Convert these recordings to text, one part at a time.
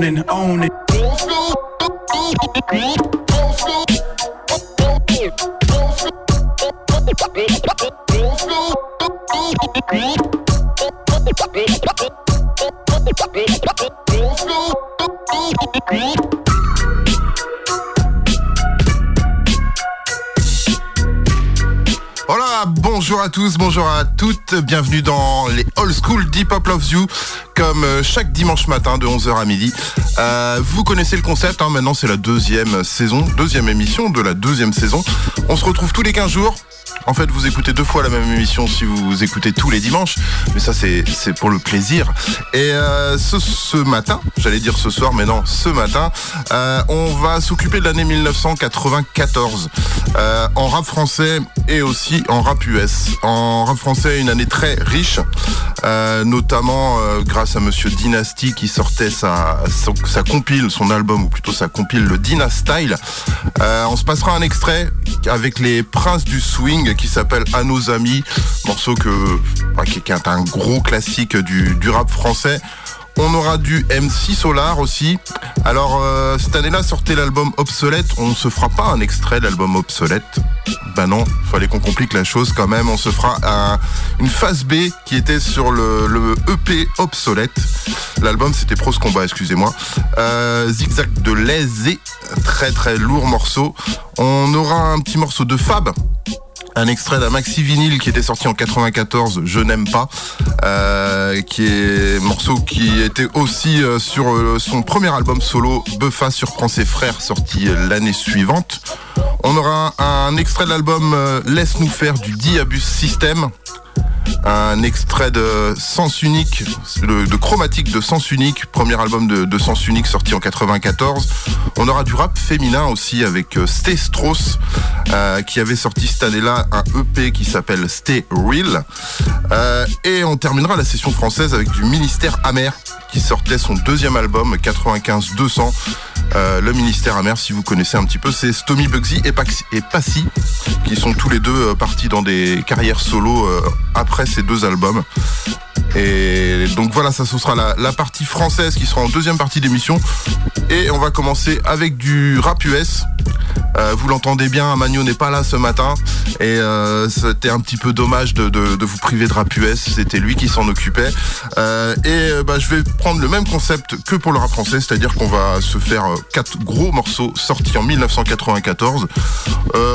on and on it. Hola, bonjour à tous, bonjour à toutes, bienvenue dans les Old School Deep Hop Loves You, comme chaque dimanche matin de 11h à midi. Vous connaissez le concept, hein, maintenant c'est la deuxième émission de la deuxième saison. On se retrouve tous les 15 jours. En fait, vous écoutez deux fois la même émission si vous écoutez tous les dimanches, mais ça c'est pour le plaisir. Et ce matin, j'allais dire ce soir, mais non, ce matin, on va s'occuper de l'année 1994 en rap français et aussi en rap US. En rap français, une année très riche, notamment grâce à Monsieur Dynasty qui sortait sa compile, son album, ou plutôt sa compile, le Dynastyle. On se passera un extrait avec les Princes du Swing qui s'appelle À nos amis, morceau qui est un gros classique du rap français. On aura du MC Solar aussi. Alors cette année-là sortait l'album Obsolète. On se fera pas un extrait de l'album Obsolète. Ben non, fallait qu'on complique la chose quand même. On se fera une phase B qui était sur le EP Obsolète. L'album c'était Prose Combat, excusez-moi. Zigzag de l'Aisé, très très lourd morceau. On aura un petit morceau de Fab. Un extrait d'un maxi vinyle qui était sorti en 94, Je n'aime pas, qui est morceau qui était aussi sur son premier album solo, Buffa surprend ses frères, sorti l'année suivante. On aura un extrait de l'album Laisse-nous faire du Diabus System. Un extrait de Sens Unique, de Chromatique de Sens Unique, premier album de Sens Unique sorti en 94. On aura du rap féminin aussi avec Sté Strausz, qui avait sorti cette année-là un EP qui s'appelle Sté Real. Et on terminera la session française avec du Ministère A.M.E.R. qui sortait son deuxième album 95-200. Le Ministère A.M.E.R., si vous connaissez un petit peu, c'est Stomy Bugsy et Passi, qui sont tous les deux partis dans des carrières solo après ces deux albums. Et donc voilà, ça ce sera la partie française qui sera en deuxième partie d'émission. Et on va commencer avec du rap US. Vous l'entendez bien, Magno n'est pas là ce matin. Et c'était un petit peu dommage de vous priver de rap US. C'était lui qui s'en occupait. Je vais prendre le même concept que pour le rap français. C'est-à-dire qu'on va se faire 4 gros morceaux sortis en 1994.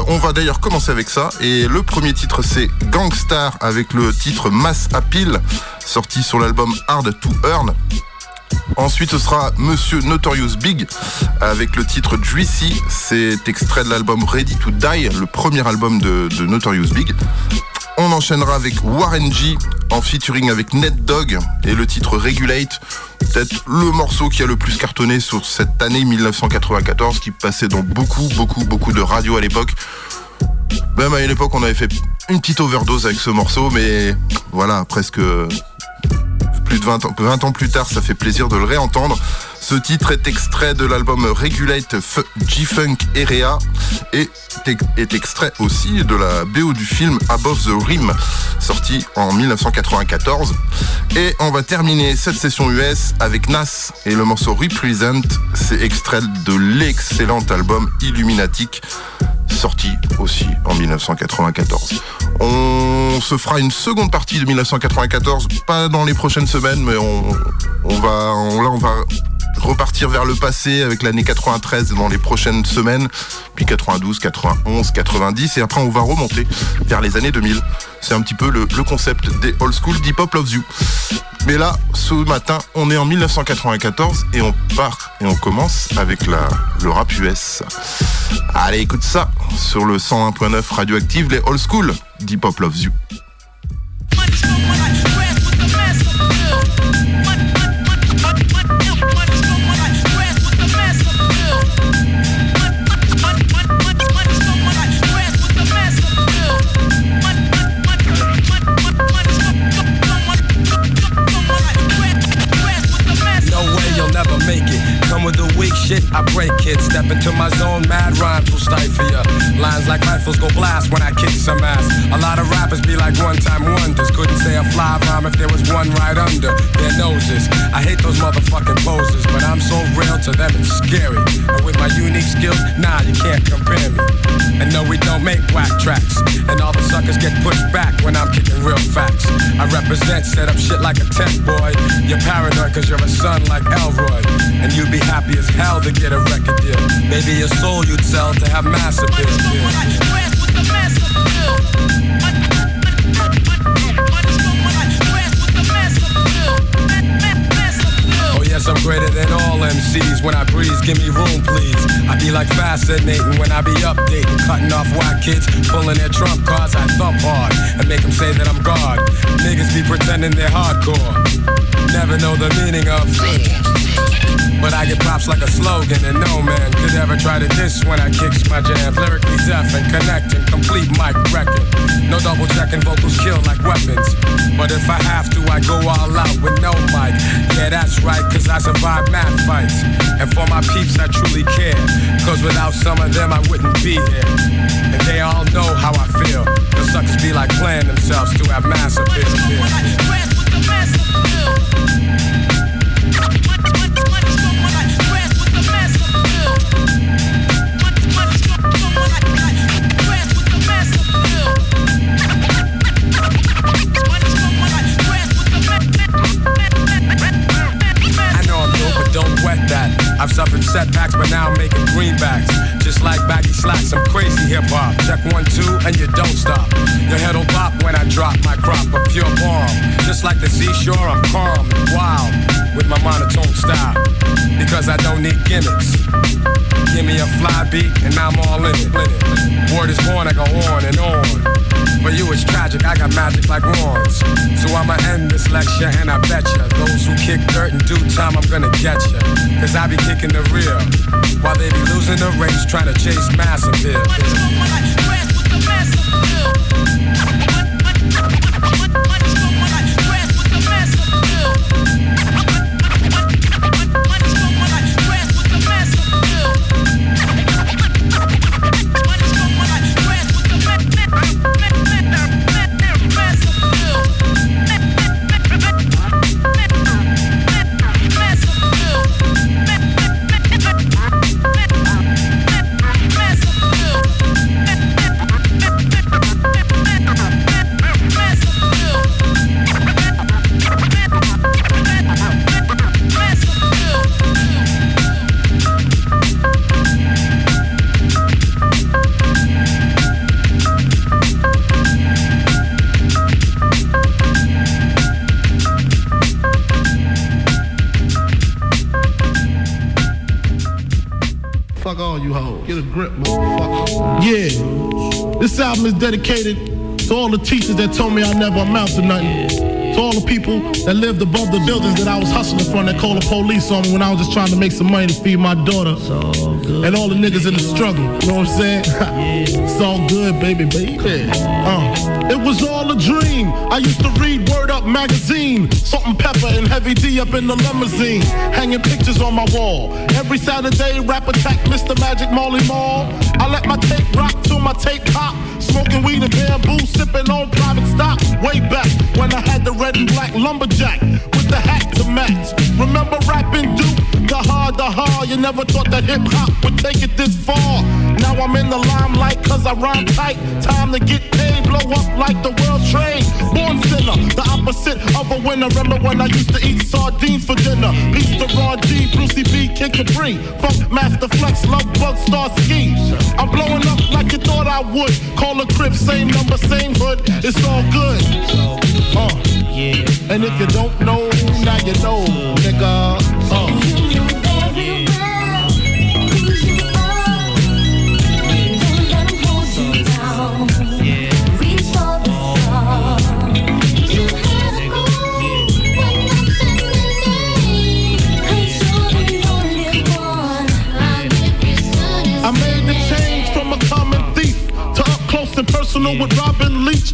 On va d'ailleurs commencer avec ça. Et le premier titre c'est Gang Starr avec le titre Mass Appeal, sorti sur l'album Hard to Earn. Ensuite ce sera Monsieur Notorious Big avec le titre Juicy, c'est extrait de l'album Ready to Die, le premier album de Notorious Big. On enchaînera avec Warren G en featuring avec Nate Dogg et le titre Regulate, peut-être le morceau qui a le plus cartonné sur cette année 1994 qui passait dans beaucoup de radios à l'époque. Même à une époque on avait fait une petite overdose avec ce morceau, mais voilà, presque plus de 20 ans plus tard, ça fait plaisir de le réentendre. Ce titre est extrait de l'album Regulate G-Funk Area et est extrait aussi de la BO du film Above the Rim, sorti en 1994. Et on va terminer cette session US avec Nas et le morceau Represent, c'est extrait de l'excellent album Illmatic, sorti aussi en 1994. On se fera une seconde partie de 1994, pas dans les prochaines semaines, mais on va repartir vers le passé avec l'année 93 dans les prochaines semaines, puis 92, 91, 90, et après on va remonter vers les années 2000. C'est un petit peu le concept des Old School Deep Hop Loves You. Mais là, ce matin, on est en 1994 et on part et on commence avec le rap US. Allez, écoute ça sur le 101.9 Radioactive, les Old School Deep Hop Loves You. Shit, I break kids, step into my zone, mad rhymes will stifle ya. Lines like rifles go blast when I kick some ass. A lot of rappers rappers be like one-time wonders. Couldn't say a fly rhyme if there was one right under their noses. I hate those motherfucking poses, but I'm so real to them it's scary. And with my unique skills, nah, you can't compare me. And no, we don't make whack tracks. And all the suckers get pushed back when I'm kicking real facts. I represent, set up shit like a tech boy. You're paranoid cause you're a son like Elroy. And you'd be happy as hell to get a record deal. Maybe your soul you'd sell to have mass appeal. Oh yes, I'm greater than all MCs. When I breeze, give me room please. I be like fascinating when I be updating, cutting off white kids, pulling their trump cards. I thump hard and make them say that I'm God. Niggas be pretending they're hardcore, never know the meaning of. But I get props like a slogan, and no man could ever try to diss when I kicks my jam. Lyrically deaf and connecting, complete mic wrecking. No double checking, vocals kill like weapons. But if I have to, I go all out with no mic. Yeah, that's right, cause I survived mad fights. And for my peeps, I truly care. Cause without some of them, I wouldn't be here. And they all know how I feel. The suckers be like playing themselves to have mass appeal. I've suffered setbacks, but now I'm making greenbacks. Just like baggy slacks, I'm crazy hip-hop. Check 1, 2, and you don't stop. Your head'll bop when I drop my crop of pure bomb. Just like the seashore, I'm calm and wild with my monotone style, because I don't need gimmicks. Give me a fly beat, and I'm all in it. Word is born, I go on and on. For you it's tragic, I got magic like wands. So I'ma end this lecture and I bet ya those who kick dirt in due time, I'm gonna get ya. Cause I be kicking the real, while they be losing the race trying to chase massive appeal. This album is dedicated to all the teachers that told me I never amount to nothing. To all the people that lived above the buildings that I was hustling from that called the police on me when I was just trying to make some money to feed my daughter. And all the niggas in the struggle, you know what I'm saying? It's all good, baby, baby. It was all a dream. I used to read Word Up magazine, Salt and Pepper and Heavy D up in the limousine, hanging pictures on my wall. Every Saturday, Rap Attack, Mr. Magic, Molly Mall. I let my tape rock till my tape pop, smoking weed and bamboo, sipping on private stock. Way back when I had the red and black lumberjack with the hat to match. Remember rapping Duke? The hard. You never thought that hip hop would take it this far. Now I'm in the limelight cause I rhyme tight. Time to get paid, blow up like the world trade. Born sinner, the opposite of a winner. Remember when I used to eat sardines for dinner? Peace to Raw G, Brucey B, Kid Capri, Funk Master Flex, Love Bug, Star Ski. I'm blowing up like you thought I would. Call a crib, same number, same hood. It's all good. And if you don't know, now you know, nigga. dealing with Robin Leach,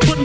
putting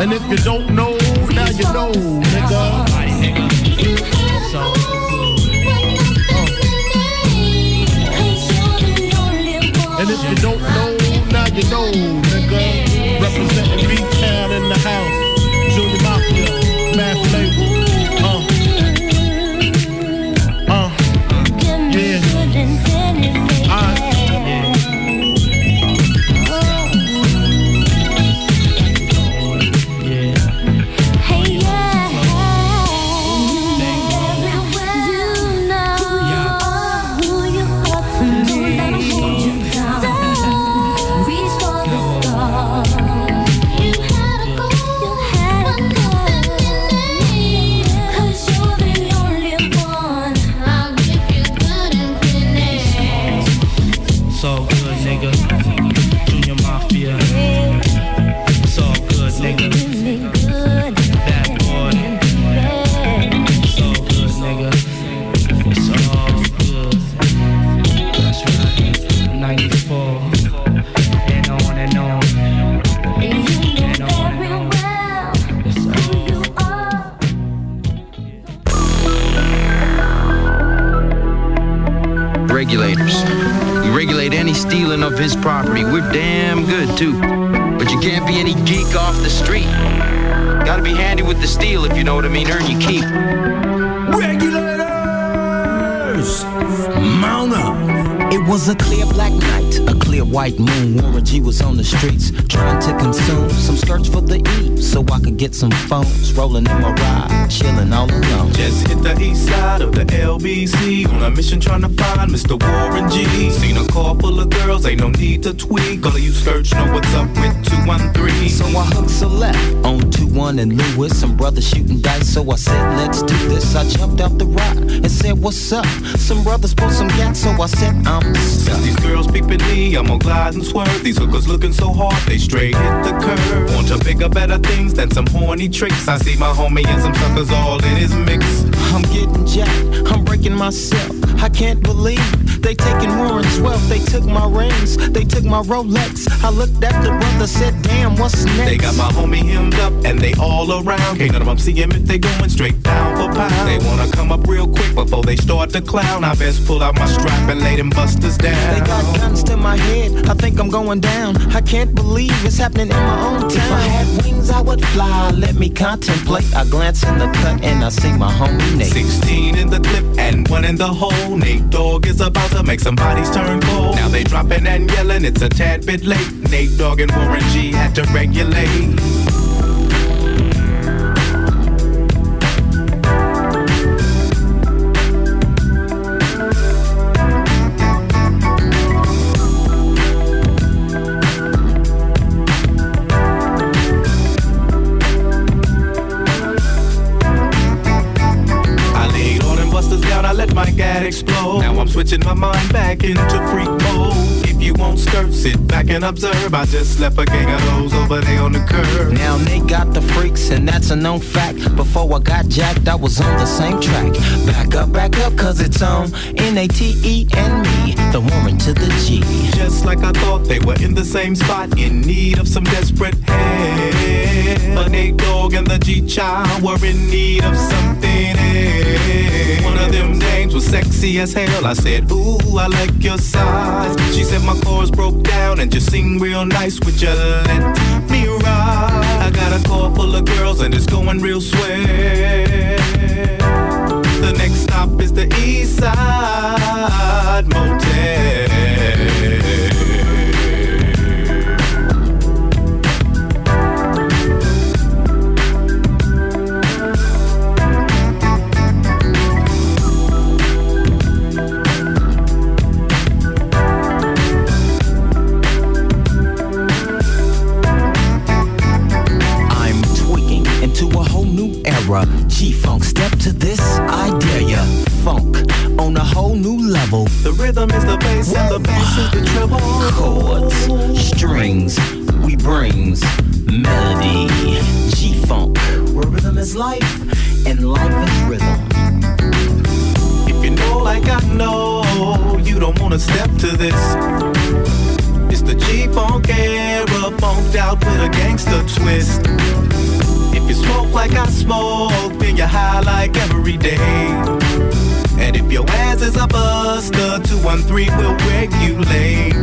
And if you don't know, now you know, nigga. And if you don't know, now you know, nigga. Representing B-Town in the house. Junior Mafia, Math Label. Get some phones, rolling in my ride, chilling all alone. Just hit the east side of the LBC on a mission trying to find Mr. Warren G. Seen a car full of girls, ain't no need to tweak. All of you search know what's up with 213. So I hooked a left on 21 and Lewis. Some brothers shooting dice, so I said, let's do this. I jumped out the ride and said, what's up? Some brothers pulled some gas, so I said, I'm stuck. Since these girls peeping me, I'm gonna glide and swerve. These hookers looking so hard, they straight hit the curve. Want to bigger, better things than some horny tricks. I see my homie and some suckers all in his mix. I'm getting jacked, I'm breaking myself. I can't believe they taking Warren's wealth. They took my rings, they took my Rolex. I looked at the brother, said, damn, what's next? They got my homie hemmed up and they all around. Can't none of them see him if they going straight down for pound. They wanna come up real quick before they start to clown. I best pull out my strap and lay them busters down. They got guns to my head, I think I'm going down. I can't believe it's happening in my own town. If I had wings, I would fly. Let me contemplate. I glance in the cut and I see my homie Nate. 16 in the clip and one in the hole. Nate Dogg is about to make some bodies turn cold. Now they dropping and yelling, it's a tad bit late. Nate Dogg and Warren G had to regulate. Switching my mind back into freak mode. If you won't skirt, sit back and observe. I just left a gang of those over there on the curb. Now Nate got the freaks and that's a known fact. Before I got jacked, I was on the same track. Back up, cause it's on N-A-T-E and me, the woman to the G. Just like I thought, they were in the same spot, in need of some desperate help. But Nate Dogg and the G-Child were in need of something else. One of them names was sexy as hell. I said, ooh, I like your size. She said my chords broke down and you sing real nice. Would you let me ride? I got a car full of girls and it's going real swell. The next stop is the East Side Motel. G-Funk, step to this, I dare ya. Funk, on a whole new level. The rhythm is the bass and the bass is the treble. Chords, strings, we brings melody. G-Funk, where rhythm is life and life is rhythm. If you know like I know, you don't wanna step to this. It's the G-Funk era, funked out with a gangster twist. If you smoke like I smoke, then you're high like every day. And if your ass is a buster, 213 will regulate.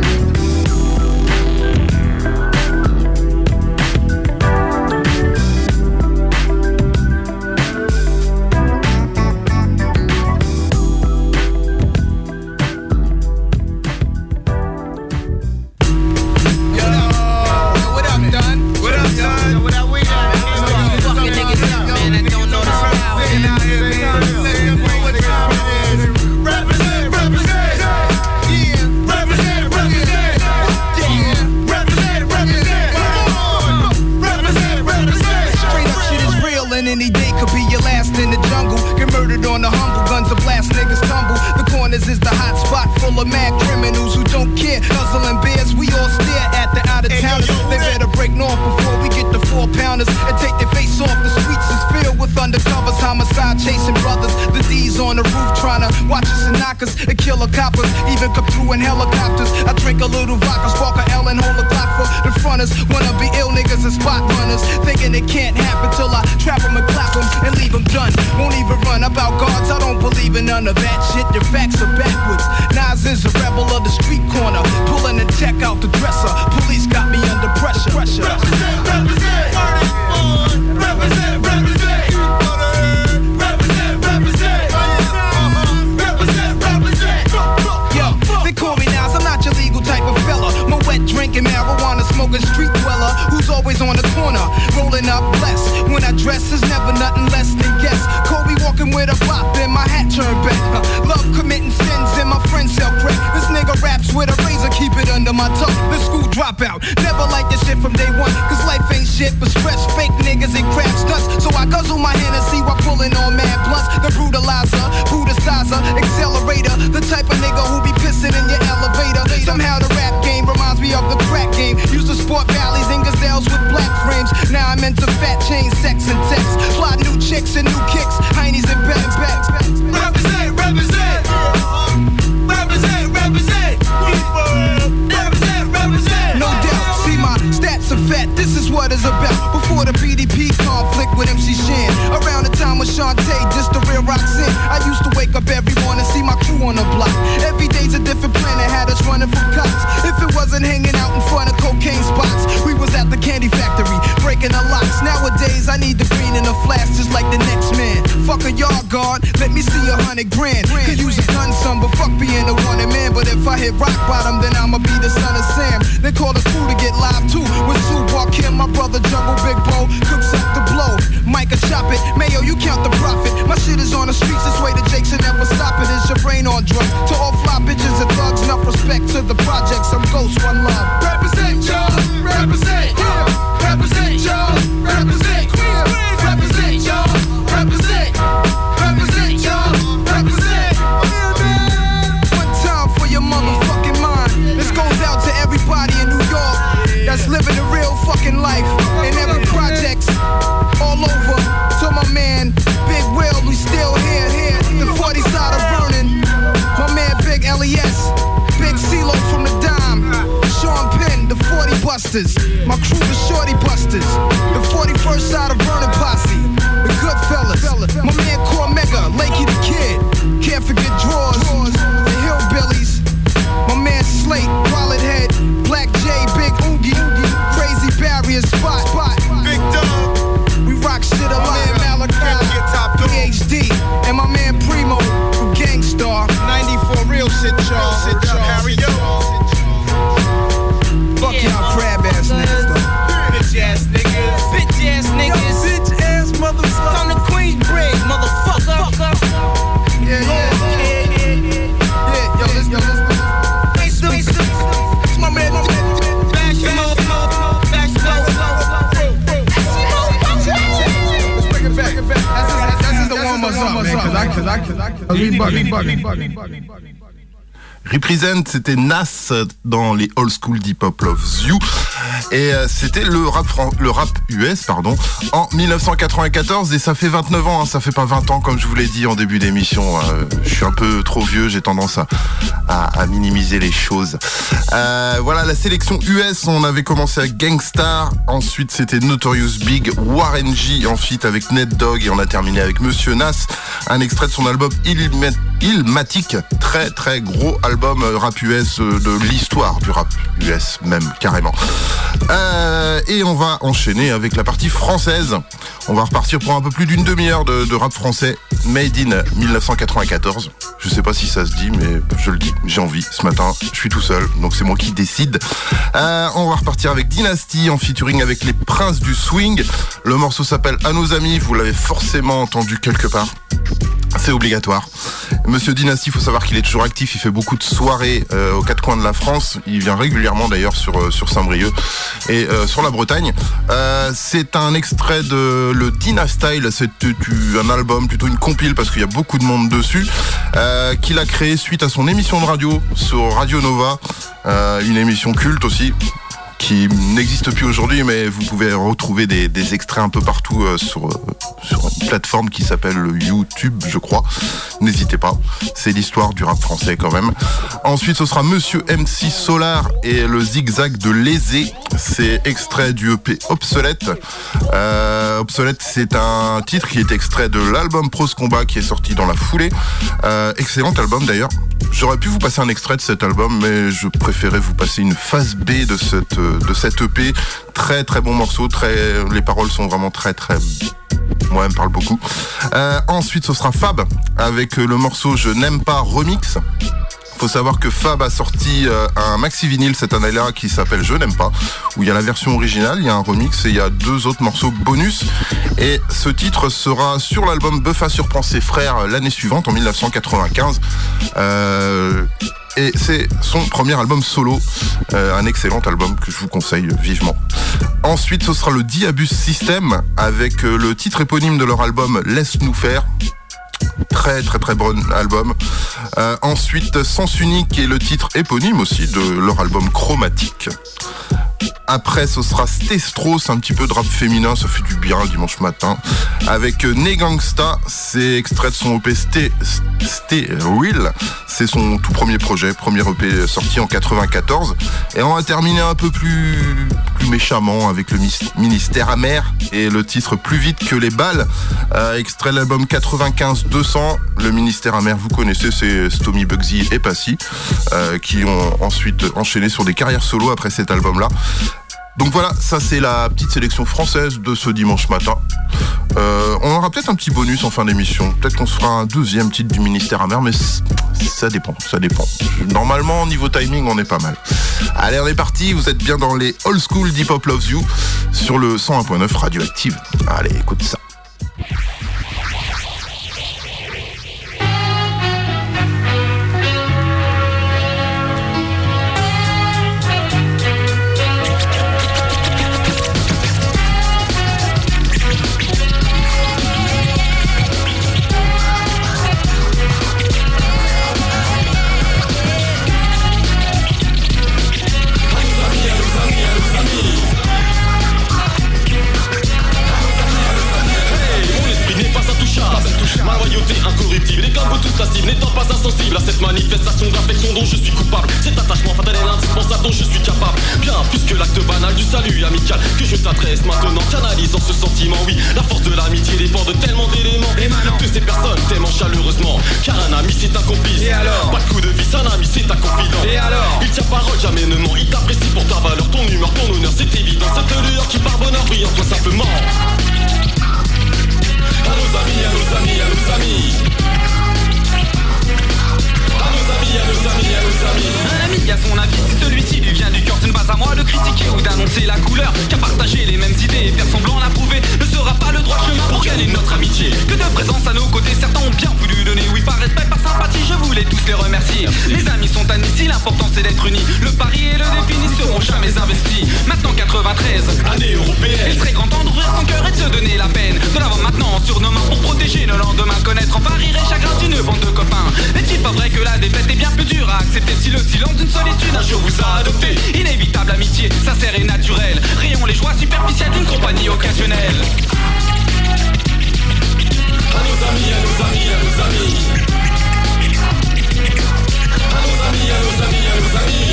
guard. Let me see $100 grand. Could use a gun some, but fuck being a wanted man. But if I hit rock bottom, then I'ma be the son of Sam. They call the crew to get live too. With Tupac, Kim, my brother Jungle Big Bro cooks up the blow. Micah chop it, Mayo, you count the profit. My shit is on the streets, this way the Jakes and never stop it. Is your brain on drugs? To all fly bitches and thugs, enough respect to the projects. I'm Ghost, one love. Represent y'all, represent y'all, represent y'all, represent queer, represent y'all, represent, represent y'all, represent. One time for your motherfucking mind. This goes out to everybody in New York that's living a real fucking life in every project's all over. To my man Big Will, we still here, here. The 40 side of Vernon. My man Big LES, Big CeeLo from the Dime, Sean Penn, the 40 Busters, my crew the Shorty Busters, the 41st side of Vernon Posse, the Good Fellas, my man Core Mega, Lakey the Kid, can't forget Drawers, the Hillbillies, my man Slate, Wallet Head, Black J, Big Oogie, Crazy Barrier Spot, Big Dog, we rock shit alive, Malachi, PhD, and my man Primo from Gang Starr, 94 real shit, y'all, Harry Yo. Fuck y'all crab ass niggas, though. Bitch ass niggas, bitch ass niggas, bitch ass motherfucker. I'm the Queensbridge, motherfucker. Yeah, yeah, yeah, yo, let's go, let's go. It's my man, Represent, c'était Nas dans les Old School Deep Pop Loves You. Et c'était le rap US, en 1994. Et ça fait 29 ans, hein, ça fait pas 20 ans comme je vous l'ai dit en début d'émission. Je suis un peu trop vieux, j'ai tendance à minimiser les choses. Voilà, la sélection US, on avait commencé à Gang Starr. Ensuite, c'était Notorious Big, Warren G en feat avec Nate Dogg. Et on a terminé avec Monsieur Nas, un extrait de son album Illmatic. Très très gros album rap US, de l'histoire du rap US même, carrément. Et on va enchaîner avec la partie française. On va repartir pour un peu plus d'une demi-heure de rap français Made in 1994. Je sais pas si ça se dit, mais je le dis, j'ai envie. Ce matin, je suis tout seul, donc c'est moi qui décide. On va repartir avec Dynasty en featuring avec les Princes du Swing. Le morceau s'appelle À nos amis, vous l'avez forcément entendu quelque part. C'est obligatoire. Monsieur Dynasty, il faut savoir qu'il est toujours actif, il fait beaucoup de soirées aux quatre coins de la France. Il vient régulièrement d'ailleurs sur Saint-Brieuc et sur la Bretagne. C'est un extrait de le Dynastyle, c'est un album, plutôt une compile parce qu'il y a beaucoup de monde dessus, qu'il a créé suite à son émission de radio sur Radio Nova, une émission culte aussi, qui n'existe plus aujourd'hui, mais vous pouvez retrouver des extraits un peu partout sur une plateforme qui s'appelle YouTube, je crois. N'hésitez pas, c'est l'histoire du rap français quand même. Ensuite, ce sera Monsieur MC Solar et le zigzag de l'Aisé. C'est extrait du EP Obsolète. Obsolète, c'est un titre qui est extrait de l'album Prose Combat qui est sorti dans la foulée. Excellent album d'ailleurs. J'aurais pu vous passer un extrait de cet album, mais je préférais vous passer une phase B de cette EP. Très très bon morceau, les paroles sont vraiment très très... Moi, elle me parle beaucoup. Ensuite, ce sera Fab avec le morceau Je n'aime pas remix. Faut savoir que Fab a sorti un maxi vinyle cette année-là qui s'appelle Je n'aime pas, où il y a la version originale, il y a un remix et il y a deux autres morceaux bonus. Et ce titre sera sur l'album Buffa surprend ses frères l'année suivante, en 1995. Et c'est son premier album solo, un excellent album que je vous conseille vivement. Ensuite, ce sera le Diabus System avec le titre éponyme de leur album Laisse-nous faire. Très très très bon album. Ensuite, Sens Unique et le titre éponyme aussi de leur album Chromatique. Après, ce sera Sté Strausz, un petit peu de rap féminin, ça fait du bien le dimanche matin. Avec Negangsta, c'est extrait de son EP Sté Real. C'est son tout premier projet, premier EP sorti en 94. Et on va terminer un peu plus méchamment avec le Ministère A.M.E.R. et le titre Plus vite que les balles. Extrait de l'album 95-200. Le Ministère A.M.E.R., vous connaissez, c'est Stomy Bugsy et Passi, qui ont ensuite enchaîné sur des carrières solo après cet album-là. Donc voilà, ça c'est la petite sélection française de ce dimanche matin. On aura peut-être un petit bonus en fin d'émission. Peut-être qu'on se fera un deuxième titre du Ministère A.M.E.R., mais ça dépend, ça dépend. Normalement, niveau timing, on est pas mal. Allez, on est parti, vous êtes bien dans les Old School Deep Hop Loves You sur le 101.9 Radioactive. Allez, écoute ça. N'étant pas insensible à cette manifestation d'affection dont je suis coupable, cet attachement fatal et indispensable dont je suis capable, bien plus que l'acte banal du salut amical que je t'adresse maintenant, canalisant ce sentiment. Oui, la force de l'amitié dépend de tellement d'éléments émanant de ces personnes t'aimant chaleureusement, car un ami c'est un complice. Et alors, pas de coup de vis, un ami c'est un confident. Et alors, il tient parole, jamais ne ment. Il t'apprécie pour ta valeur, ton humeur, ton honneur. C'est évident, cette lueur qui par bonheur brille en toi simplement. À nos amis, à nos amis, à nos amis. À nos amis, à nos amis. Un ami à son avis, si celui-ci lui vient du cœur, ce n'est pas à moi de critiquer ou d'annoncer la couleur, car partager les mêmes idées et faire semblant l'approuver ne sera pas le droit chemin pour gagner notre amitié. Que de présence à nos côtés, certains ont bien voulu donner, oui par respect, par sympathie, je voulais tous les remercier. Merci. Les amis sont amis, si l'important c'est d'être unis, le pari et le défi n'y seront jamais investis. Maintenant 93, année européenne, il serait grand temps d'ouvrir son cœur et de se donner la peine, de l'avoir maintenant sur nos mains pour protéger le lendemain, connaître enfin rire et chagrin d'une bande de copains. N'est-il pas vrai que la défaite est bien plus dur à accepter si le silence d'une solitude un jour vous a adopté? Inévitable amitié, sincère et naturelle, rayons les joies superficielles d'une compagnie occasionnelle. À nos amis, à nos amis, à nos amis. À nos amis, à nos amis, à nos amis.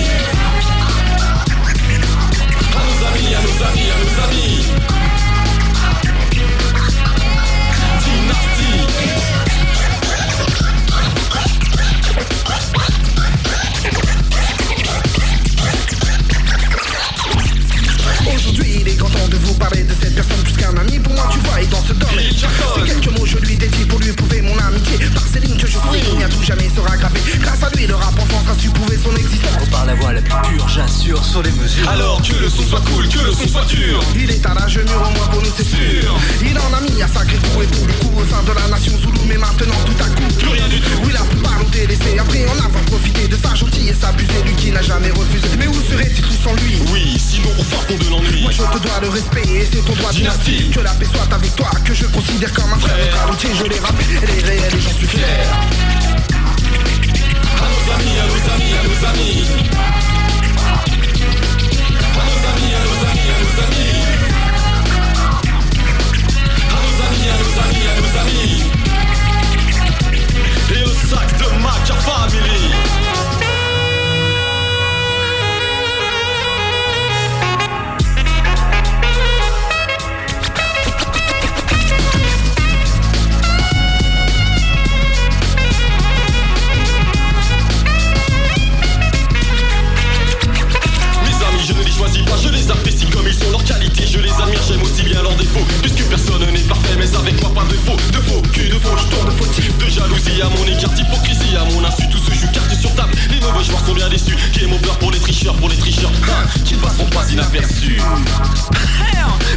À nos amis, à nos amis, à nos amis. Dynasty. Aujourd'hui il est grand temps de vous parler de cette personne plus qu'un ami. Pour moi tu vois et dans ce domaine, c'est quelques mots je lui dédie pour lui prouver mon amitié. Par ces lignes que je signe, à tout jamais sera gravé. Grâce à lui le rap en France a su prouver son existence. Par la voix la plus pure j'assure sur les mesures. Alors que le son soit cool, que le son soit dur, il est à l'âge mûr au moins pour nous c'est sûr. Il en a mis à sacré pour et pour le coup au sein de la nation Zoulou. Mais maintenant tout à coup plus rien du tout. Oui la plupart l'ont délaissé après en avoir profité de sa gentillesse et s'abuser. Lui qui n'a jamais refusé, mais où serait-il tout sans lui? Oui sinon au fort de l'ennui. Moi je te dois le respect et c'est ton droit dynastique. Que la paix soit avec toi, que je considère comme un frère. Notre amitié je les rappelle, elle est réelle et j'en suis fier. À nos amis, à nos amis, à nos amis. À nos amis, à nos amis, à nos amis. À nos amis, à nos amis, à nos amis. Et au sac de Maca Family. Je les apprécie comme ils sont, leurs qualités je les admire, j'aime aussi bien leurs défauts. Puisque personne n'est parfait mais avec moi pas de faux. De faux, cul de faux, je tourne de fautif. De jalousie à mon écart, d'hypocrisie à mon insu. Tout se joue carte sur table, les mauvais joueurs sont bien déçus. Game over pour les tricheurs qui passeront pas inaperçus.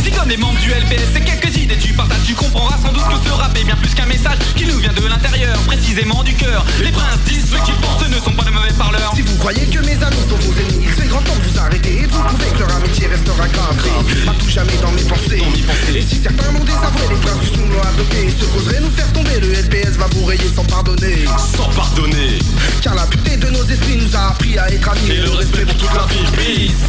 Si comme les membres du LBS c'est quelques idées tu partages, tu comprendras sans doute que ce rap est bien plus qu'un message qui nous vient de l'intérieur, précisément du cœur. Les princes disent ceux qui pensent ne sont pas de mauvais parleurs. Si vous croyez que mes amis sont vos ennemis, il serait grand temps de vous arrêter et de vous prouver que leur amitié restera gravée à tout jamais dans mes pensées. Et si certains l'ont désavoué, les princes du Swing l'ont adopté. Se causerait nous faire tomber, le LPS va vous rayer sans pardonner. Sans pardonner, car la pureté de nos esprits nous a appris à être amis. Et le respect pour toute la vie, peace.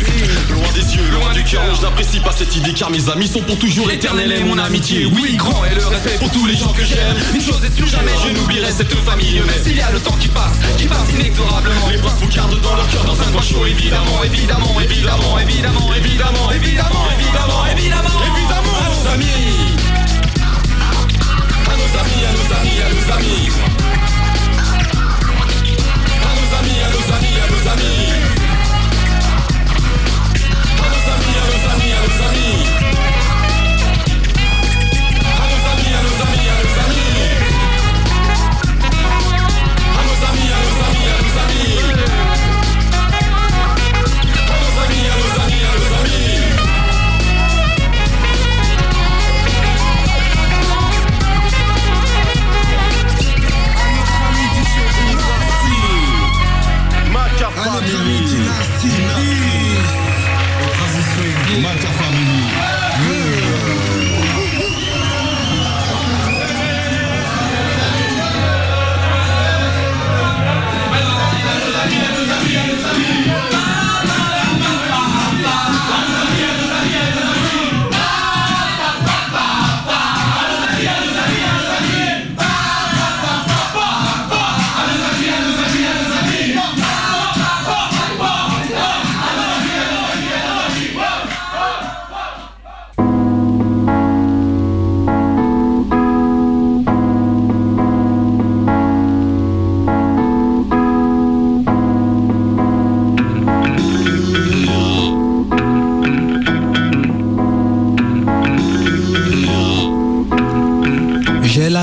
Loin des yeux, loin du cœur, je n'apprécie pas cette idée car mes amis sont pour toujours éternels. Et mon amitié, oui, grand est le respect pour tous les gens que j'aime. Une chose est sûre, jamais je n'oublierai cette famille honnête. S'il y a le temps qui passe inexorablement, les princes vous gardent dans leur cœur dans un coin chaud. Évidemment, évidemment, évidemment, évidemment. Évidemment, évidemment, évidemment, évidemment, évidemment, évidemment. À nos amis, à nos amis, à nos amis, à nos amis. À nos amis, à nos amis, à nos amis. À nos amis, à nos amis.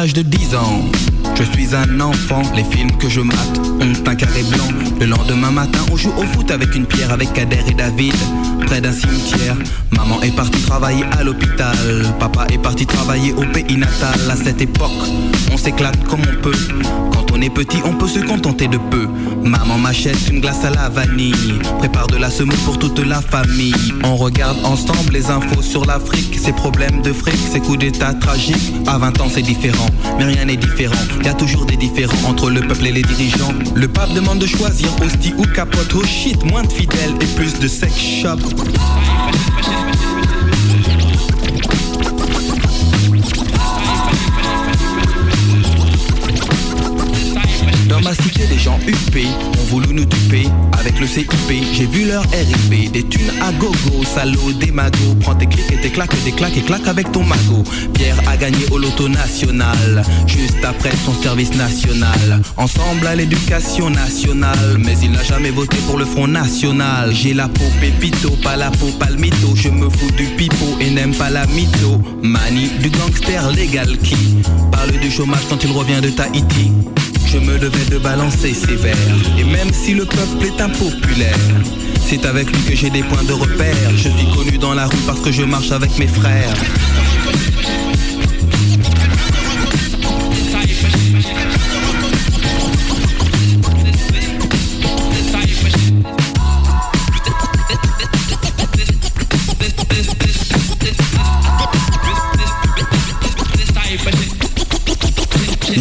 l'âge de 10 ans. Je suis un enfant, les films que je mate ont un carré blanc. Le lendemain matin, on joue au foot avec une pierre, avec Kader et David, près d'un cimetière. Maman est partie travailler à l'hôpital, papa est parti travailler au pays natal. À cette époque, on s'éclate comme on peut. Quand on est petit, on peut se contenter de peu. Maman m'achète une glace à la vanille, prépare de la semoule pour toute la famille. On regarde ensemble les infos sur l'Afrique, ses problèmes de fric, ses coups d'état tragiques. À 20 ans, c'est différent, mais rien n'est différent. Y'a toujours des différends entre le peuple et les dirigeants. Le pape demande de choisir hostie ou capote. Oh shit, moins de fidèles et plus de sex shop. Dans ma cité, les gens UP ont voulu nous duper avec le CIP. J'ai vu leur RIP, des thunes à gogo, salaud, des magots. Prends tes clics et tes claques, des claques et claques avec ton magot. Pierre a gagné au loto national, juste après son service national. Ensemble à l'éducation nationale, mais il n'a jamais voté pour le Front National. J'ai la peau pépito, pas la peau palmito. Je me fous du pipeau et n'aime pas la mytho. Manie du gangster légal qui parle du chômage quand il revient de Tahiti. Je me devais de balancer sévère, et même si le peuple est impopulaire, c'est avec lui que j'ai des points de repère. Je suis connu dans la rue parce que je marche avec mes frères.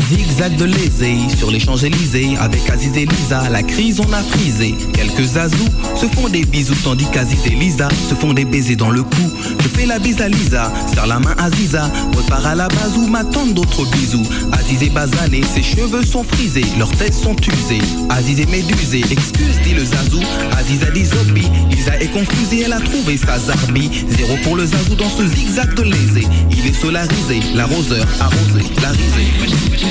Zigzag de lésé sur les Champs-Élysées, avec Aziz et Lisa, la crise on a frisé. Quelques azous se font des bisous, tandis qu'Aziz et Lisa se font des baisers dans le cou. Je fais la bise à Lisa, serre la main à Ziza, repars à la base où m'attendent d'autres bisous. Aziz est basané, ses cheveux sont frisés, leurs têtes sont usées. Aziz est médusé, excuse dit le zazou. Aziz a dit zombie, Lisa est confusée, elle a trouvé sa zarbi. Zéro pour le zazou dans ce zigzag de lésé. Il est solarisé, l'arroseur arrosé, la risée.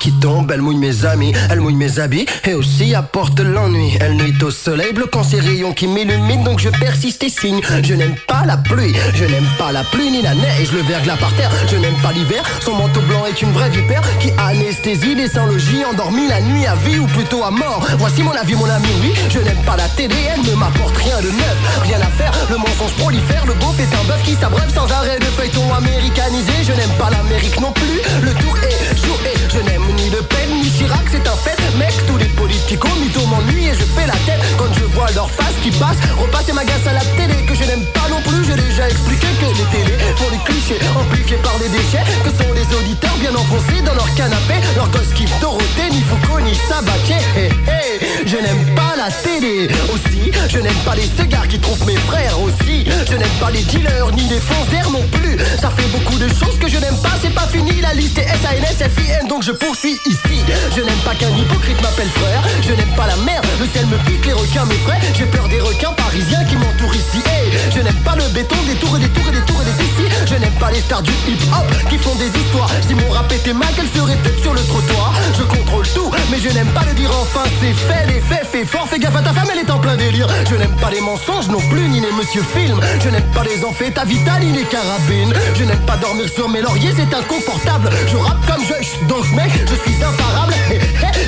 Qui tombe, elle mouille mes amis, elle mouille mes habits et aussi apporte l'ennui. Elle nuit au soleil, bloquant ses rayons qui m'illuminent, donc je persiste et signe. Je n'aime pas la pluie, je n'aime pas la pluie ni la neige, le verglas par terre. Je n'aime pas l'hiver, son manteau blanc est une vraie vipère qui anesthésie les sans logis, endormi la nuit à vie ou plutôt à mort. Voici mon avis, mon ami, lui. Je n'aime pas la télé, elle ne m'apporte rien de neuf, rien à faire, le mensonge prolifère, le beauf est un bœuf qui s'abreuve sans arrêt de feuilleton américanisé. Je n'aime pas l'Amérique non plus, le tour est joué. Je n'aime ni Le Pen, ni Chirac, c'est un fait. Mec, tous les politicos mythos m'ennuient et je fais la tête quand je vois leur face qui passe. Repasse et m'agace à la télé que je n'aime pas non plus. J'ai déjà expliqué que les télés font des clichés amplifiés par les déchets que sont les auditeurs bien enfoncés dans leur canapé. Leurs gosses kiffent Dorothée, ni Foucault, ni Sabatier. Hey, hey. Je n'aime pas la télé aussi. Je n'aime pas les cigares qui trompent mes frères aussi. Je n'aime pas les dealers, ni les foncières non plus. Ça fait beaucoup de choses que je n'aime pas, c'est pas fini. La liste est SANSFIN, donc je poursuis ici. Je n'aime pas qu'un hypocrite m'appelle frère. Je n'aime pas la mer, le ciel me pique, les requins me frères. J'ai peur des requins parisiens qui m'entourent ici. Hey, je n'aime pas le béton, des tours et des tours et des tours et des ici. Je n'aime pas les stars du hip-hop qui font des histoires. Si mon rap était mal, elle serait peut-être sur le trottoir. Je contrôle tout, mais je Je n'aime pas le dire, enfin c'est fait, les faits, fais fort, fais gaffe à ta femme, elle est en plein délire. Je n'aime pas les mensonges non plus, ni les monsieur film. Je n'aime pas les amphétamines, ni les carabines. Je n'aime pas dormir sur mes lauriers, c'est inconfortable. Je rappe comme je donc mec, je suis imparable.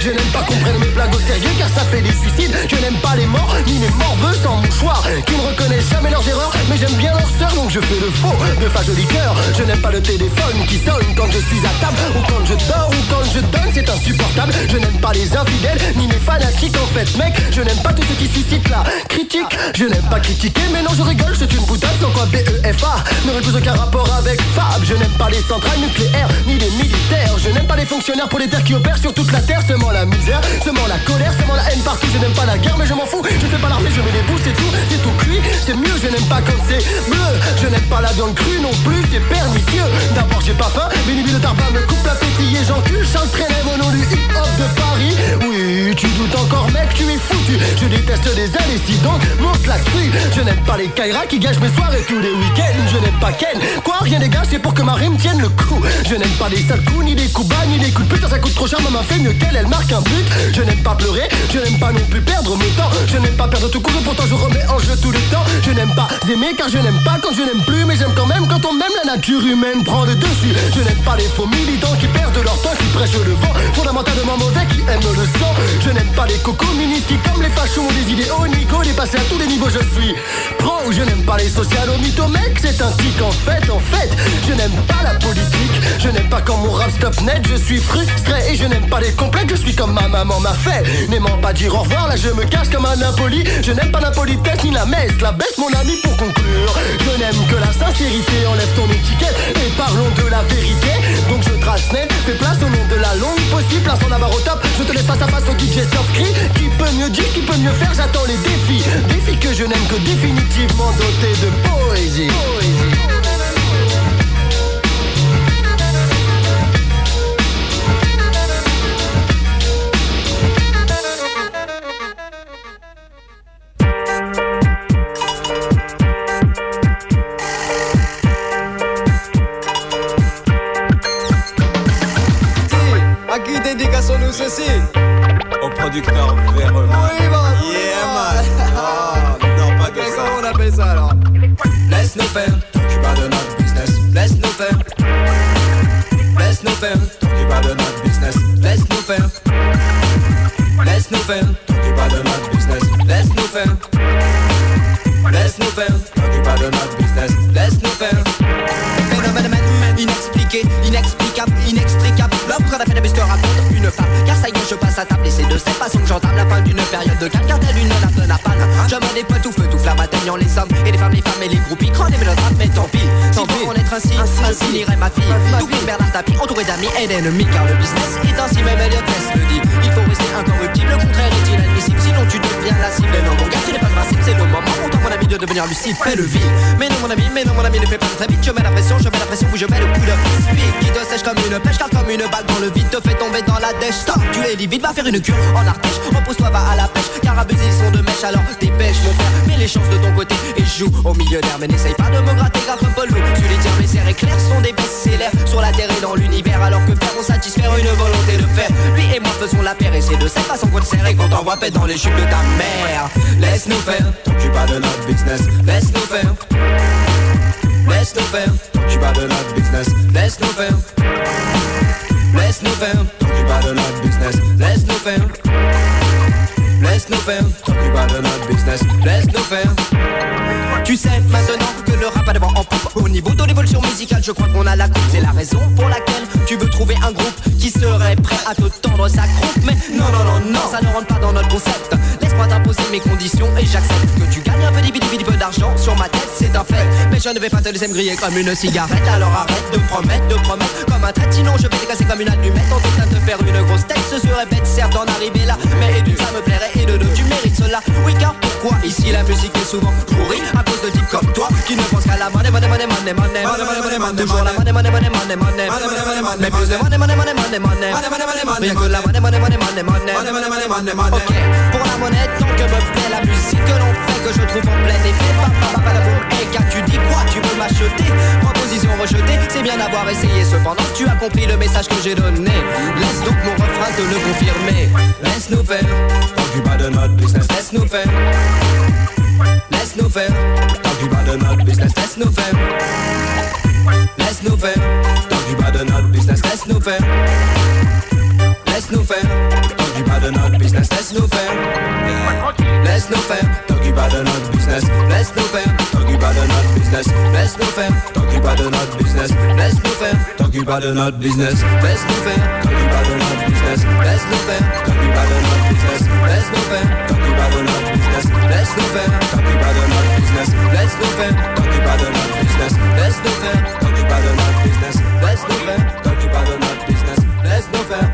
Je n'aime pas qu'on prenne mes blagues au sérieux, car ça fait des suicides. Je n'aime pas les morts, ni les morveux sans mouchoir, qui ne reconnaissent jamais leurs erreurs, mais j'aime bien leurs sœurs, donc je fais le faux de fa joli cœur. Je n'aime pas le téléphone qui sonne quand je suis à table, ou quand je dors, ou quand je donne, c'est insupportable. Je n'aime pas les infidèles, ni les fanatiques, en fait mec. Je n'aime pas tous ceux qui suscitent la critique. Je n'aime pas critiquer, mais non je rigole, c'est une boutade. Sans quoi BEFA ne repousse aucun rapport avec Fab. Je n'aime pas les centrales nucléaires, ni les militaires. Je n'aime pas les fonctionnaires prolétaires qui opèrent sur toute la terre. Seulement la misère, seulement la colère, seulement la haine partout. Je n'aime pas la guerre, mais je m'en fous. Je fais pas l'armée, je mets les bouts, c'est tout cuit, c'est mieux. Je n'aime pas comme c'est bleu. Je n'aime pas la viande crue non plus, c'est pernicieux. D'abord j'ai pas faim, mais l'huile de tarpin me coupe l'appétit et j'encule. Charles Trenet au nom du hip-hop de Paris. Oui, tu doutes encore mec, tu es foutu. Je déteste les indécis, donc monte la crue. Je n'aime pas les kairas qui gâchent mes soirées tous les week-ends. Je n'aime pas Ken, quoi rien les gars, c'est pour que ma rime tienne le coup. Je n'aime pas les sales coups, ni les coups bas, ni les coups de pute. Ça coûte trop cher, maman fait mieux qu'elle, elle marque un but. Je n'aime pas pleurer, je n'aime pas non plus perdre mon temps. Je n'aime pas perdre tout court, pourtant je remets en jeu tout le temps. Je n'aime pas aimer car je n'aime pas quand je n'aime plus, mais j'aime quand même quand on m'aime. La nature humaine prend le dessus. Je n'aime pas les faux militants qui perdent leur temps, qui prêchent le vent, fondamentalement mauvais, qui aiment le sang. Je n'aime pas les cocommunistes qui comme les fachos ont des idéaux inégaux, dépassés à tous les niveaux. Je suis pro. Je n'aime pas les socialo-mythos mec, c'est un tic en fait. Je n'aime pas la politique, je n'aime pas quand mon rap stop net. Je suis frustré et je n'aime pas les complexes. Je suis comme ma maman m'a fait, n'aimant pas dire au revoir, là je me cache comme un impoli. Je n'aime pas l'impolitesse ni la messe, la baisse mon ami pour conclure. Je n'aime que la sincérité, enlève ton étiquette et parlons de la vérité. Donc je trace net, fais place au nom de la longue possible, place en avoir au top. Je te laisse face à face au DJ Soft Cri. Qui peut mieux dire, qui peut mieux faire, j'attends les défis. Défis que je n'aime que définitivement dotés de poésie. Ceci au producteur vers eux. Oui, bah, yeah, man. Oh, non, pas de ça. Comment on appelle ça alors? Laisse-nous faire, tu parles de notre business. Laisse-nous faire. Laisse-nous faire, tu parles de notre business. Laisse-nous faire. Laisse-nous faire, tu parles de notre business. Laisse-nous faire. Laisse-nous faire, tu parles de notre business. Laisse-nous faire. Phénomène inexpliqué, inexplicable, inextricable. L'homme qu'on a fait de Buster raconte une femme. Car ça y est, je passe à table et c'est de cette façon que j'entame la fin d'une période de calme. Car telle une nappe n'a pas l'un. J'aime des potes tout feu, tout flamme, atteignant les sommes. Et les femmes et les groupies, crans des mélodrames. Mais tant pis, si pour en être ainsi n'irait ma fille. Double Bernard tapis, entouré d'amis et d'ennemis. Car le business est ainsi, même Elliot Ness le dit. Il faut rester incorruptible, le contraire est inadmissible. Sinon tu deviens la cible. Non, mon gars, tu n'es pas invincible, c'est le moment. Pourtant mon ami de devenir lucide, fais le vide. Mais non mon ami, ne fais pas très vite. Je mets la pression, je mets le coup de speed qui te sèche comme une pêche, car comme une balle dans le vide te fait tomber dans la dèche. Stop, tu es livide, va faire une cure en artèche. Repose-toi, va à la pêche, car abusés ils sont de mèche. Alors dépêche mon frère, mets les chances de ton côté et joue au millionnaire. Mais n'essaye pas de me gratter, grave un peu le loup. Tu les tiens, mes serres éclairs sont des best-sellers sur la terre et dans l'univers. Alors que faire, on satisfaire une volonté de faire. Lui et moi faisons la paire et c'est de cette façon qu'on te serre et qu'on t'envoie pète dans les jupes de ta mère. Laisse-nous faire, t'occupe pas de notre business. Laisse-nous faire. Laisse-nous faire, tu parles de notre business. Laisse-nous faire. Laisse-nous faire, tu parles de notre business. Laisse-nous faire. Laisse-nous faire, tu parles de notre business. Laisse-nous faire. Tu sais maintenant que le rap a devant en poupe. Au niveau de l'évolution musicale, je crois qu'on a la coupe. C'est la raison pour laquelle tu veux trouver un groupe qui serait prêt à te tendre sa croupe. Mais non, ça ne rentre pas dans notre concept. Laisse-moi t'imposer mes conditions et j'accepte que tu gagnes un peu d'argent sur ma tête, c'est un fait. Mais je ne vais pas te laisser me griller comme une cigarette. Alors arrête de promettre comme un trait. Sinon je vais te casser comme une allumette en tentant de te faire une grosse tête. Ce serait bête certes d'en arriver là, mais et ça me plairait et de deux tu mérites cela. Oui car pourquoi ici la musique est souvent pourrie à cause de types comme toi qui ne pensent qu'à la money. Toujours la money. Mais plus de money. Bien que la money. Ok, pour la monnaie, tant que me plaît la musique que l'on fait, que je trouve en plein effet. Papa la boum, et car tu dis quoi, tu veux m'acheter. Proposition rejetée, c'est bien d'avoir essayé. Cependant, tu as compris le message que j'ai donné. Laisse donc mon refrain te le confirmer. Laisse-nous faire, tant du bas de notre business, laisse-nous faire. Laisse-nous faire, tant du bas de notre business, laisse-nous faire. Laisse-nous faire, tant du bas de notre business, laisse-nous faire. Laisse-nous faire, tant du bas de notre business, laisse-nous faire. Laisse-nous faire, tant du bas de notre business, laisse-nous faire. Tant du bas de notre business, laisse-nous faire. Tant du bas de notre business, laisse-nous faire. Tant du bas de notre business, laisse-nous faire. Tant du bas de notre business, laisse-nous faire. Tant du bas de notre business, laisse-nous faire. Tant du bas de notre business, laisse-nous faire. Tant du bas de notre business, laisse-nous faire. Tant du bas de notre business, laisse-nous faire. Tant du bas de notre business, laisse-nous faire. Tant du bas de notre business, laisse-nous faire.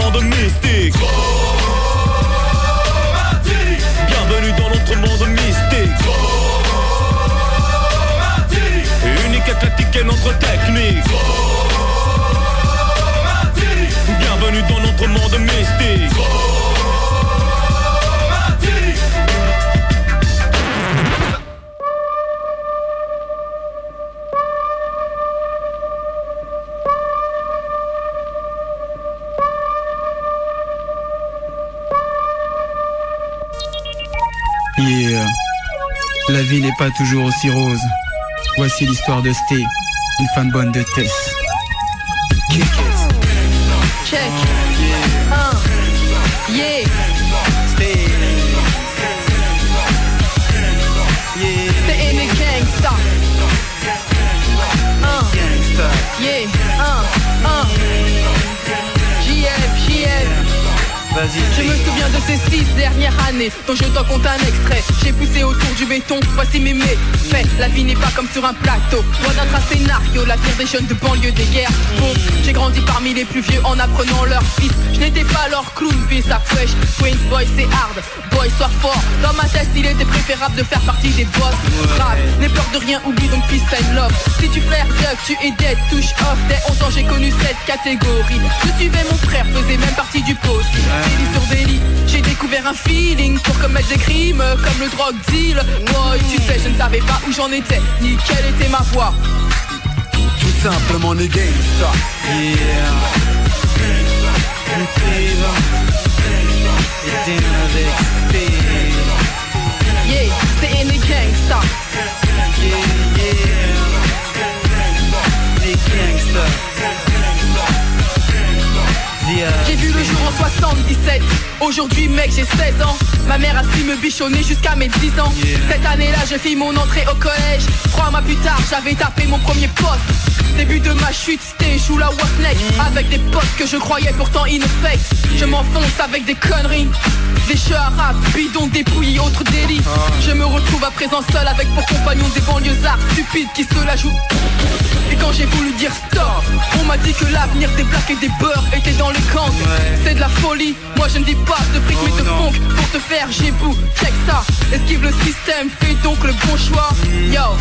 monde mystique. Chromatique. Bienvenue dans notre monde mystique. Chromatique. Unique, éclectique et notre technique. Chromatique. Bienvenue dans notre monde mystique. La vie n'est pas toujours aussi rose. Voici l'histoire de Sté, une femme bonne de Tess. Kick it. Check. Un. Yeah. Sté. Yeah. Sté in the gang star. Un. Yeah. Un. JF, JF. Je me souviens de ces 6 dernières années dont je t'en compte un extrait. J'ai poussé autour du béton, voici mes méfaits. La vie n'est pas comme sur un plateau, loin d'un trace scénario. La pire des jeunes de banlieue des guerres. Bon, j'ai grandi parmi les plus vieux en apprenant leur fils. Je n'étais pas leur clown, mais ça fresh. Queen's boy c'est hard, boy sois fort. Dans ma tête il était préférable de faire partie des boss. Rap, n'aie peur de rien, oublie donc peace and love. Si tu frères Doug, tu es dead, touche off. Dès 11 ans j'ai connu cette catégorie. Je suivais mon frère, faisais même partie du post. Délit sur délit, j'ai découvert un feeling pour commettre des crimes comme le drug deal. Moi, tu sais, je ne savais pas où j'en étais, ni quelle était ma voix. Tout simplement les gangsters. Yeah. Le vivant et t'es avec Steve. Yeah, c'est les gangsters. Yeah, yeah. Les gangsters. J'ai vu le jour en 77. Aujourd'hui mec j'ai 16 ans. Ma mère a su me bichonner jusqu'à mes 10 ans. Cette année là je fis mon entrée au collège. 3 mois plus tard j'avais tapé mon premier poste. Début de ma chute, Sté joue la Warneck. Avec des potes que je croyais pourtant ineffect. Je m'enfonce avec des conneries, des cheveux arabes, bidons, des pouilles, autres délits. Je me retrouve à présent seul avec pour compagnon des banlieusards stupides qui se la jouent. Et quand j'ai voulu dire stop, on m'a dit que l'avenir des blacks et des beurs était dans les gangs. C'est de la folie, moi je ne dis pas de fric mais de funk. Pour te faire j'ai bout, check ça, esquive le système, fais donc le bon choix. Yo,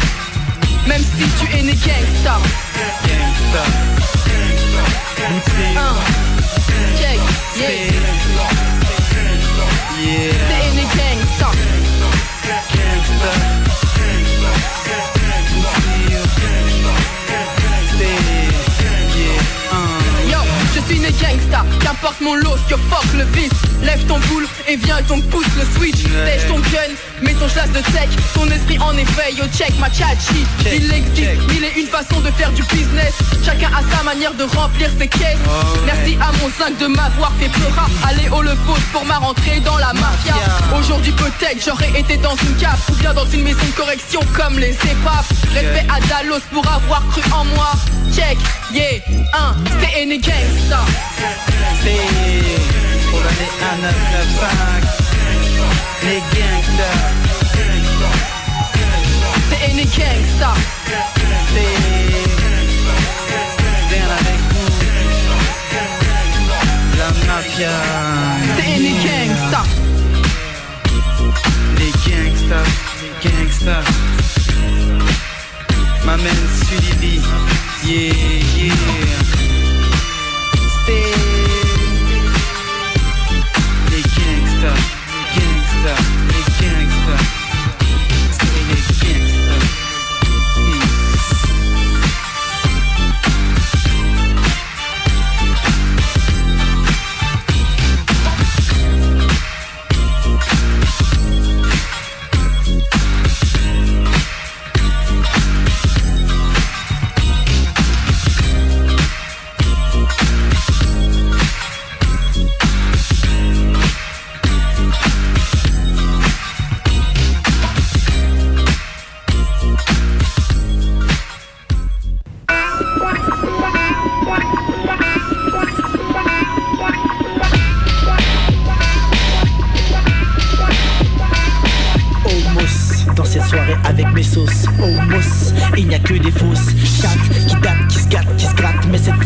même si tu es né gangsta. Gangsta. Check, yeah. Yeah. T'es né gangsta. Gangsta. Je suis né gangsta, qu'importe mon loss, que fuck le vice. Lève ton boule et viens donc pousse le switch. Lèche ton gun, mets ton schlass de tech. Ton esprit en éveil, yo check ma tchatchi. Il existe mille et une façons de faire du business. Chacun a sa manière de remplir ses caisses. Merci à mon zinc de m'avoir fait peur. Aller au leveau pour ma rentrée dans la mafia. Aujourd'hui peut-être j'aurais été dans une cave ou bien dans une maison de correction comme les épaves. Respect à Dallos pour avoir cru en moi. Check, yeah, un, t'es né gangsta. C'est pour l'année à 995. Les gangsters. C'est les gangsters. C'est bien avec nous. La mafia. C'est les gangsters. Les gangsters. Les gangsters. Ma main sur les billes. Yeah, yeah. Les gangsters, les gangsters, les gangsters, les gangsters.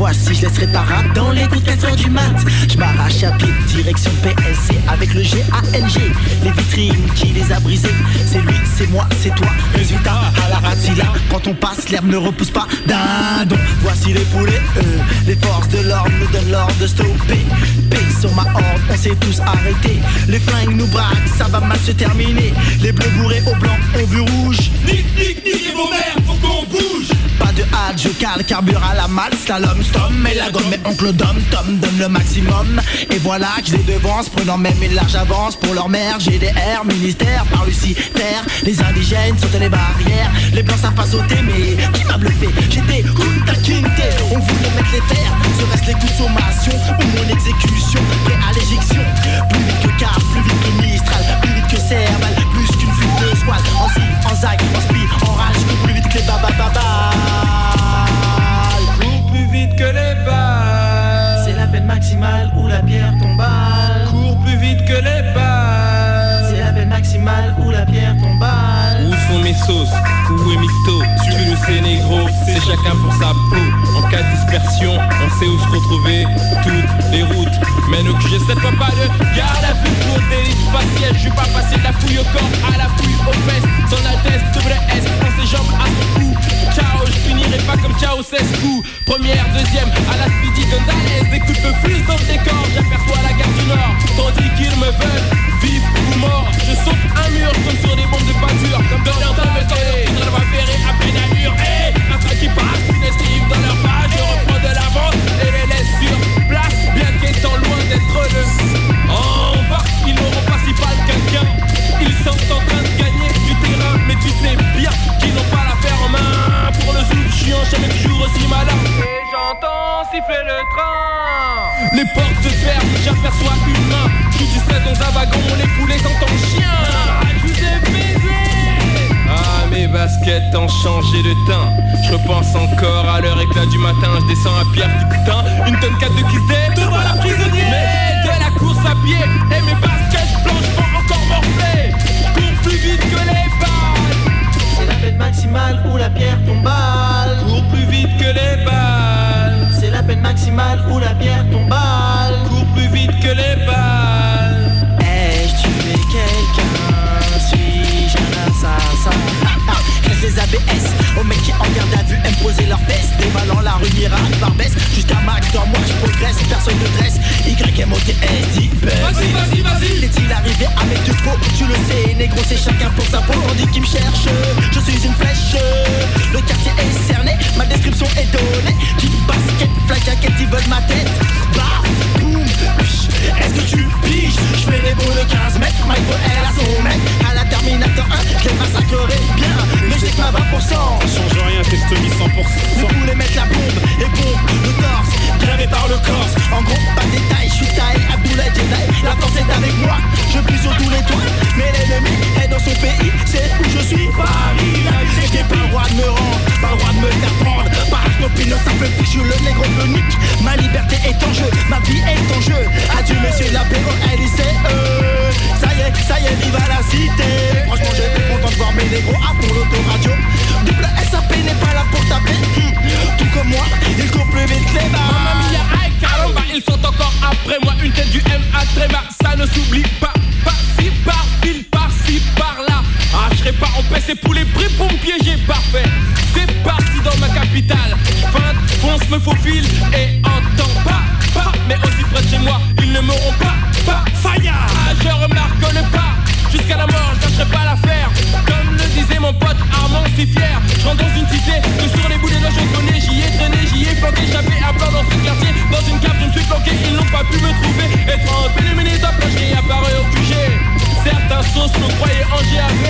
fois-ci, je laisserai ta rap dans les coups de 4 heures du mat. Je m'arrache à pied, direction PLC avec le GANG. Les vitrines, qui les a brisées? C'est lui, c'est moi, c'est toi. Résultat, à la ratilla, quand on passe, l'herbe ne repousse pas. Dindon, voici les poulets, eux. Les forces de l'ordre nous donnent l'ordre de stopper. Paix sur ma horde, on s'est tous arrêtés. Les flingues nous braquent, ça va mal se terminer. Les bleus bourrés aux blancs ont vu rouge. Nique, nique, nique vos mères, faut qu'on bouge. Pas de hâte, je cale, carbure à la malle, slalom, stom, et la gomme, mais oncle Dom, Tom donne le maximum. Et voilà que je les devance, prenant même une large avance pour leur mère. GDR, ministère, par Lucie, terre, les indigènes sautent les barrières. Les blancs savent pas sauter, mais qui m'a bluffé? J'étais Kunta Kinte, on voulait mettre les terres. Serait-ce les consommations ou mon exécution? Prêt à l'éjection, plus vite que car, plus vite que Mistral, plus vite que Cerval, plus qu'une fuite de squad. En zig, en zag, en spi, en rage, plus vite que les babababales. Cours plus vite que les balles. C'est la peine maximale où la pierre tombale. Cours plus vite que les balles. C'est la peine maximale où la pierre tombale. Où sont mes sauces? Où est Misto? Tu le sais négro, c'est chacun pour sa peau. En cas de dispersion, on sait où se retrouver. Toutes les routes mènent au QG. Cette fois pas de garde à vue pour délit facial. Je vais pas passer de la fouille au corps à la fouille aux fesses. Son altesse double S, prends ses jambes à son cou. Ciao, je finirai pas comme Ciao 16 coups. Première, deuxième, à la Speedy Gonzalez. Des coups de plus dans le décor, j'aperçois la gare du Nord. Tandis qu'ils me veulent vif ou mort. Je saute un mur comme sur des bombes de peinture. Comme dans l'entente. Je va verrer à peine à mur. Et un train qui passe, une esquive dans leur page. Je reprends de l'avance et les laisse sur place. Bien qu'étant loin d'être le en bas, ils n'auront pas si pas quelqu'un. Ils sont en train de gagner du terrain. Mais tu sais bien qu'ils n'ont pas l'affaire en main. Pour le souffle, je suis en jamais toujours aussi malin. Et j'entends siffler le train. Les portes se ferment, j'aperçois une main. Je suis dans un wagon, les poulets sont en chien. Je vous ai baisé. Ah, mes baskets ont changé de teint. Je repense encore à l'heure éclat du matin. Je descends à Pierre Ducoutin. Une tonne 4 de Kisdé devant la prisonnière. Mais de la course à pied. Et mes baskets blanches vont encore morfler. Je cours plus vite que les balles. C'est la peine maximale où la pierre tombale. Cours plus vite que les balles. C'est la peine maximale où la pierre tombale. Cours plus vite que les balles. Ai-je tué quelqu'un? Suis-je un assassin? Les ABS, aux mecs qui en garde à vue aiment poser leur baisse. Dévalant la rue miracle par baisse. Jusqu'à Mac, dans moi je progresse, personne ne dresse. YMOTS, dit vas-y, vas-y, vas-y. Est-il arrivé avec deux faux? Tu le sais, négro, c'est chacun pour sa peau. Tandis qu'il me cherche, je suis une flèche. Le quartier est cerné, ma description est donnée. Kick, basket, flag, jacket, ils veulent ma tête. Bah, boum, piche, est-ce que tu piges? Je fais les boules de 15 mètres, Michael L à son mec. À la Terminator 1, je les massacrerai bien. Mais j'ai pas 20%. Ça change rien, c'est Stomy 100%. Le poulet mettre la bombe et bombe le torse, gravé par le corse. En gros, pas de détail, je suis taille, Abdoulaye Jedi. La force est avec moi, je buse sur tous les toits. Mais l'ennemi est dans son pays, c'est où je suis. Paris, j'ai pas le droit de me rendre, pas le droit de me faire prendre. Par Archnopino, ça peut fichu, le négro me nique. Ma liberté est en jeu, ma vie est en jeu. Adieu monsieur la POLICE. Ça y est, vive à la cité. Franchement, j'étais content de voir mes négros à pour l'autoradio. Double SAP n'est pas là pour taper. Tout comme moi, ils courent plus vite que les barres. Mamma mia, aïe, caramba, ils sont encore après moi. Une tête du M.A. très bas, ça ne s'oublie pas. Passi par pile, par-ci, par-là. Ah, je serai pas en paix, c'est pour les prix pour me piéger, parfait. C'est parti dans ma capitale. Feinte, fonce, me faufile et entends pas, pas. Mais aussi près de chez moi, ils ne m'auront pas, pas. Faya, ah, je remarque le pas. Jusqu'à la mort, je lâcherai pas l'affaire. Comme le disait mon pote Armand, si fier. Je rentre dans une cité que sur les bouts des doigts je connais. J'y ai traîné, j'y ai planqué, j'avais un plan dans ce quartier. Dans une cave, je me suis planqué, ils n'ont pas pu me trouver. Et trente minutes après, j'ai apparu au QG. Certains sauces me croyaient en GAV.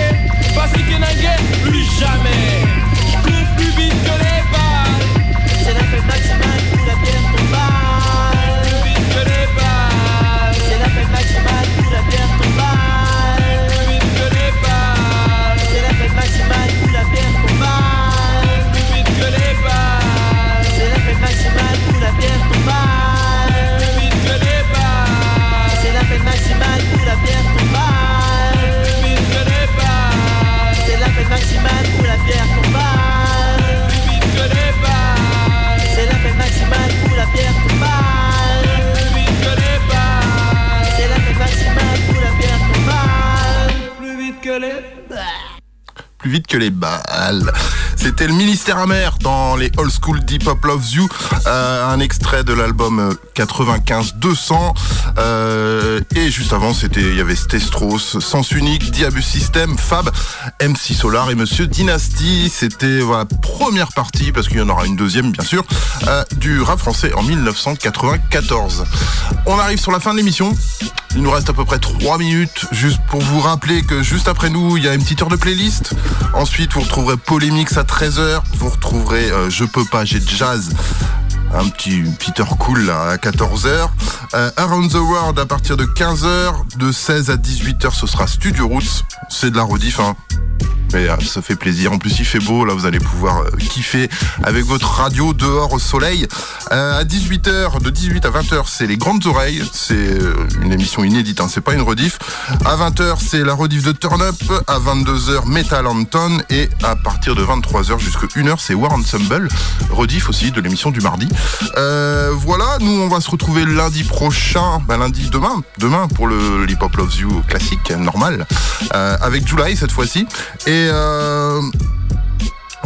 Pas si Kenangue, plus jamais. Je cours plus vite que les balles. C'est la peine maximale où la pierre tombale. Plus vite que les balles. C'est la peine maximale où la pierre tombale. C'est la peine maximale où la pierre tombale. Plus vite que les balles. plus vite que les balles. C'était le Ministère A.M.E.R. dans les Old School Deep Pop Loves You, un extrait de l'album 95-200. Et juste avant, il y avait Sté Strausz, Sens Unique, Diabus System, Fab, MC Solar et Monsieur Dynasty. C'était la première partie, parce qu'il y en aura une deuxième bien sûr, du rap français en 1994. On arrive sur la fin de l'émission. Il nous reste à peu près 3 minutes, juste pour vous rappeler que juste après nous, il y a une petite heure de playlist. Ensuite, vous retrouverez Polémix à 13h. Vous retrouverez Je peux pas, j'ai jazz. Une petite heure cool là, à 14h. Around the World à partir de 15h. De 16 à 18h, ce sera Studio Roots. C'est de la rediff, hein. Mais ça fait plaisir. En plus, il fait beau. Là, vous allez pouvoir kiffer avec votre radio dehors au soleil. À 18h, de 18 à 20h, c'est les Grandes Oreilles. C'est une émission inédite, hein. C'est pas une rediff. À 20h, c'est la rediff de Turn Up. À 22h, Metal Anton. Et à partir de 23h jusqu'à 1h, c'est War Ensemble. Rediff aussi de l'émission du mardi. Voilà, nous, on va se retrouver lundi prochain. Lundi demain pour le Hip Hop Loves You classique, normal. Avec July cette fois-ci. Et on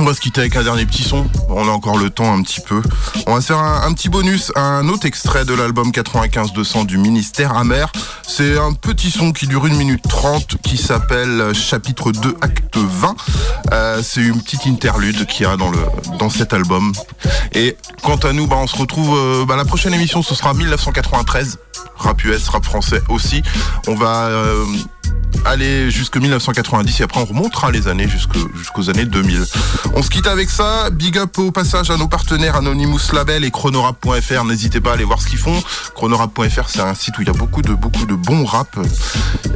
va se quitter avec un dernier petit son. On a encore le temps un petit peu. On va se faire un petit bonus, un autre extrait de l'album 95-200 du Ministère A.M.E.R. C'est un petit son qui dure 1 minute 30, qui s'appelle Chapitre 2, Acte 20. C'est une petite interlude qu'il y a dans cet album. Et quant à nous, on se retrouve... la prochaine émission, ce sera 1993. Rap US, rap français aussi. On va... aller jusqu'en 1990 et après on remontera les années jusqu'aux années 2000. On se quitte avec ça. Big up au passage à nos partenaires Anonymous Label et ChronoRap.fr. N'hésitez pas à aller voir ce qu'ils font. ChronoRap.fr, c'est un site où il y a beaucoup de bons raps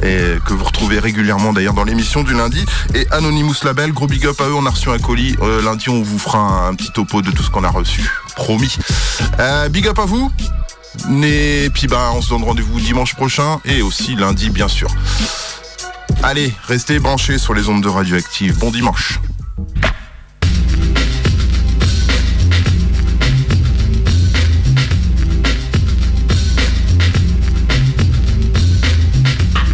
et que vous retrouvez régulièrement d'ailleurs dans l'émission du lundi. Et Anonymous Label, gros big up à eux. On a reçu un colis. Lundi, on vous fera un petit topo de tout ce qu'on a reçu. Promis. Big up à vous. Et puis on se donne rendez-vous dimanche prochain et aussi lundi bien sûr. Allez, restez branchés sur les ondes de Radioactive. Bon dimanche.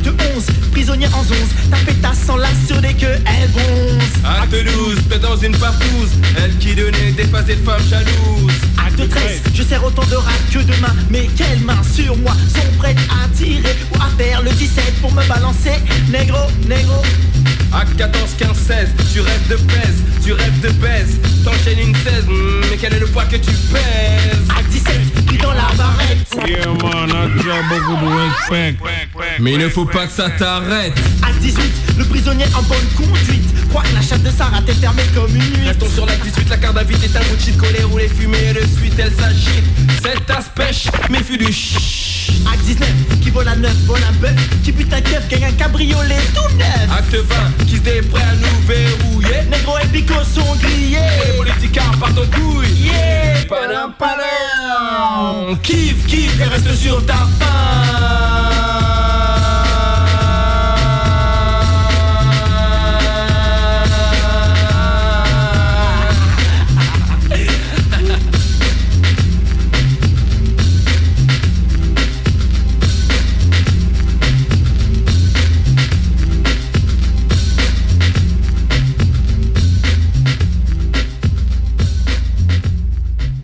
De 11, prisonnier en 11, ta pétasse s'en lasse sur des queues, elle bronze. Acte 12, pète dans une parpouse, elle qui donnait des faces de femmes jalouses. Acte 13, je sers autant de rap que de mains, mais quelles mains sur moi sont prêtes à tirer ou à faire le 17 pour me balancer, négro. Acte 14, 15, 16, tu rêves de baise, t'enchaînes une 16, mais quel est le poids que tu pèses? Acte 17, puis dans la barrette. Yeah man, tu as beaucoup de respect, mais il ne faut pas que ça t'arrête. Acte 18, le prisonnier en bonne conduite, crois que la chatte de Sarah t'est fermée comme une nuit. Restons sur la 18, la carte à vite est un mochi de collet, roulé, fumé, et de suite elle s'agite. C'est ta spèche, méfie du chut. Acte 19, qui vole à 9, vole un bœuf, qui bute un keuf, gagne un cabriolet tout neuf. Acte 20, qui se déprête à nous verrouiller, négro et pico sont grillés, les politicards partent en couille. Yeah, padam padam, kiffe, kiffe et reste sur ta fin.